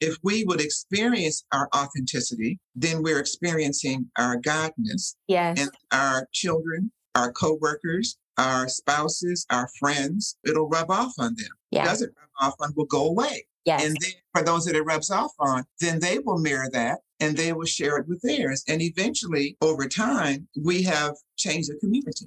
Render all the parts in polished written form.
If we would experience our authenticity, then we're experiencing our godness. Yes. And our children, our coworkers, our spouses, our friends, it'll rub off on them. Yes. It doesn't rub off on, will go away. Yes. And then for those that it rubs off on, then they will mirror that and they will share it with theirs. And eventually, over time, we have changed the community.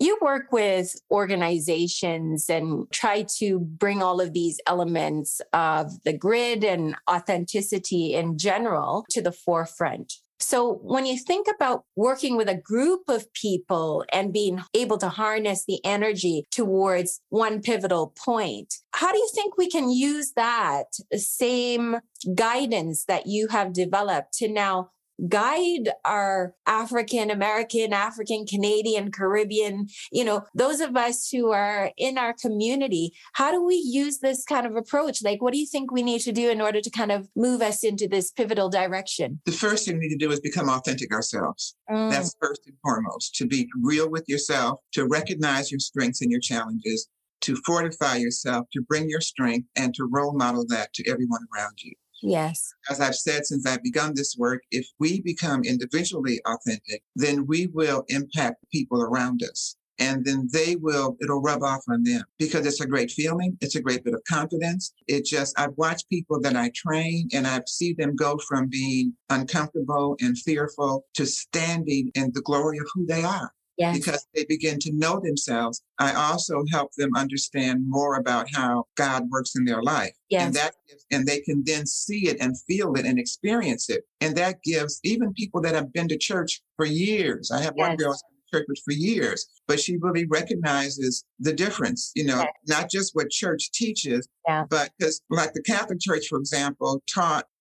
You work with organizations and try to bring all of these elements of the grid and authenticity in general to the forefront. So when you think about working with a group of people and being able to harness the energy towards one pivotal point, how do you think we can use that same guidance that you have developed to now guide our African American, African Canadian, Caribbean, those of us who are in our community? How do we use this kind of approach? Like, what do you think we need to do in order to kind of move us into this pivotal direction? The first thing we need to do is become authentic ourselves. That's first and foremost, to be real with yourself, to recognize your strengths and your challenges, to fortify yourself, to bring your strength and to role model that to everyone around you. Yes. As I've said since I've begun this work, if we become individually authentic, then we will impact people around us. And then it'll rub off on them, because it's a great feeling. It's a great bit of confidence. I've watched people that I train and I've seen them go from being uncomfortable and fearful to standing in the glory of who they are. Yes. Because they begin to know themselves. I also help them understand more about how God works in their life. Yes. And they can then see it and feel it and experience it. And that gives even people that have been to church for years. I have one girl who's been to church for years, but she really recognizes the difference, not just what church teaches, but because like the Catholic Church, for example,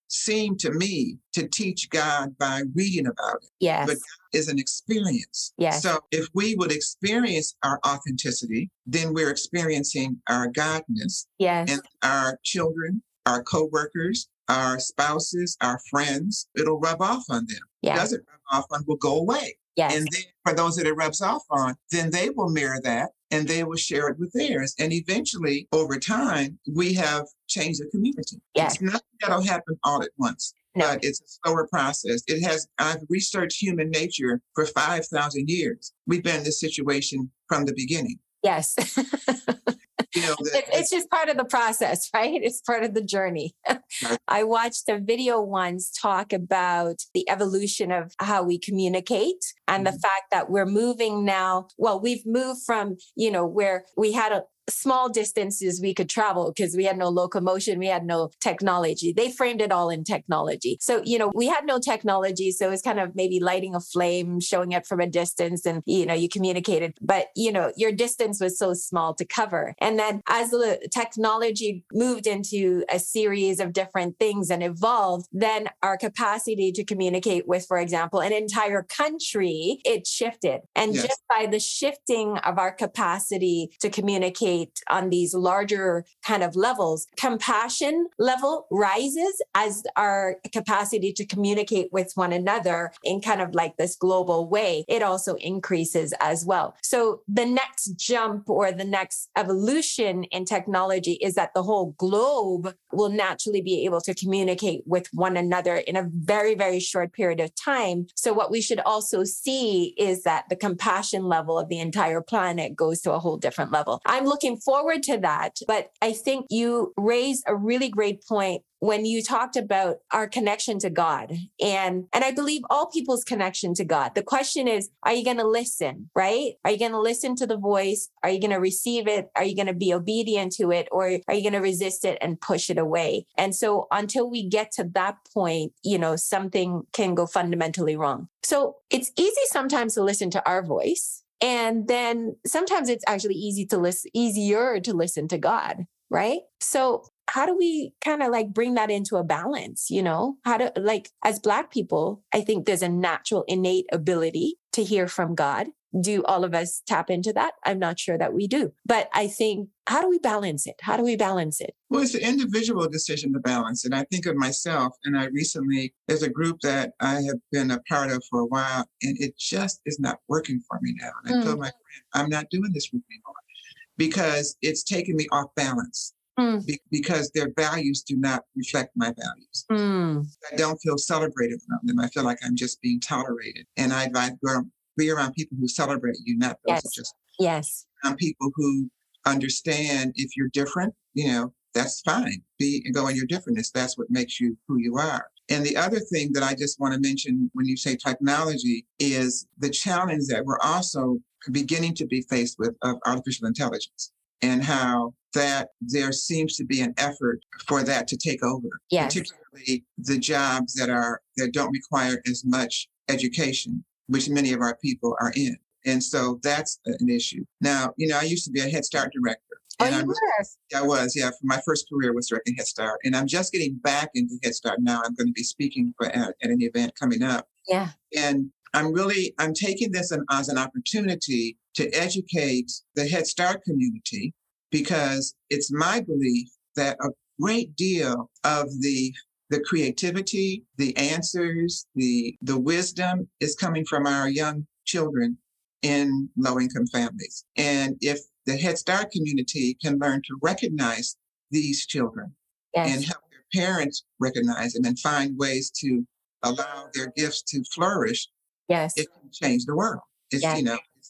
seemed to me to teach God by reading about it. Yes. But God is an experience. Yes. So if we would experience our authenticity, then we're experiencing our godness. Yes. And our children, our coworkers, our spouses, our friends, it'll rub off on them. Yes. It doesn't rub off on, will go away. Yes. And then for those that it rubs off on, then they will mirror that and they will share it with theirs. And eventually, over time, we have changed the community. Yes. It's nothing that'll happen all at once, but it's a slower process. I've researched human nature for 5,000 years. We've been in this situation from the beginning. Yes. It's just part of the process, right? It's part of the journey. I watched a video once talk about the evolution of how we communicate and the fact that we're moving now. Well, we've moved from, where we had small distances we could travel because we had no locomotion, we had no technology. They framed it all in technology. So, we had no technology. So it's kind of maybe lighting a flame, showing it from a distance and, you communicated, but, your distance was so small to cover. And then as the technology moved into a series of different things and evolved, then our capacity to communicate with, for example, an entire country, it shifted. And just by the shifting of our capacity to communicate on these larger kind of levels, compassion level rises as our capacity to communicate with one another in kind of like this global way. It also increases as well. So the next jump or the next evolution in technology is that the whole globe will naturally be able to communicate with one another in a very, very short period of time. So what we should also see is that the compassion level of the entire planet goes to a whole different level. I'm looking forward to that, but I think you raised a really great point when you talked about our connection to God and I believe all people's connection to God. The question is, are you going to listen, right? Are you going to listen to the voice? Are you going to receive it? Are you going to be obedient to it? Or are you going to resist it and push it away? And so until we get to that point, something can go fundamentally wrong. So it's easy sometimes to listen to our voice. And then sometimes it's actually easier to listen to God, right? So how do we kind of like bring that into a balance? As Black people, I think there's a natural innate ability to hear from God. Do all of us tap into that? I'm not sure that we do. But I think, how do we balance it? How do we balance it? Well, it's an individual decision to balance. And I think of myself, and I recently, there's a group that I have been a part of for a while, and it just is not working for me now. And I told my friend, I'm not doing this with anymore because it's taking me off balance. Because their values do not reflect my values. I don't feel celebrated from them. I feel like I'm just being tolerated. And I advise be around people who celebrate you, not those who just. Yes. Around people who understand if you're different, you know, that's fine. Be and go in your differentness. That's what makes you who you are. And the other thing that I just want to mention when you say technology is the challenge that we're also beginning to be faced with of artificial intelligence and how that there seems to be an effort for that to take over, particularly the jobs that don't require as much education, which many of our people are in. And so that's an issue. Now, you know, I used to be a Head Start director. And I was, for my first career was directing Head Start. And I'm just getting back into Head Start now. I'm going to be speaking at an event coming up. Yeah. And I'm taking this as an opportunity to educate the Head Start community, because it's my belief that a great deal of the creativity, the answers, the wisdom is coming from our young children in low-income families. And if the Head Start community can learn to recognize these children and help their parents recognize them and find ways to allow their gifts to flourish, it can change the world.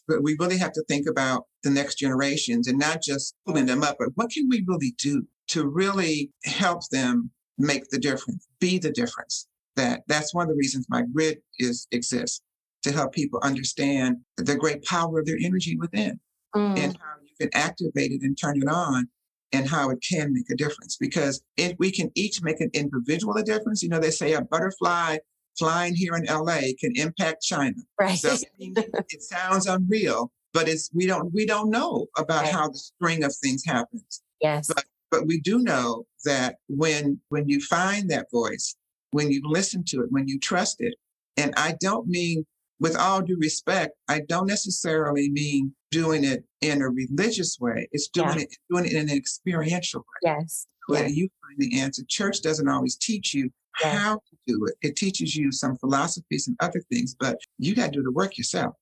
But we really have to think about the next generations and not just pulling them up, but what can we really do to really help them make the difference, be the difference? That's one of the reasons my grid exists, to help people understand the great power of their energy within and how you can activate it and turn it on and how it can make a difference. Because we can each make an individual a difference. You know, they say a butterfly flying here in LA can impact China. Right. So it sounds unreal, but we don't know about how the string of things happens. Yes. But we do know that when you find that voice, when you listen to it, when you trust it, and I don't mean, with all due respect, I don't necessarily mean doing it in a religious way. It's doing it in an experiential way. Yes. Where you find the answer. Church doesn't always teach you how to do it. It teaches you some philosophies and other things, but you got to do the work yourself.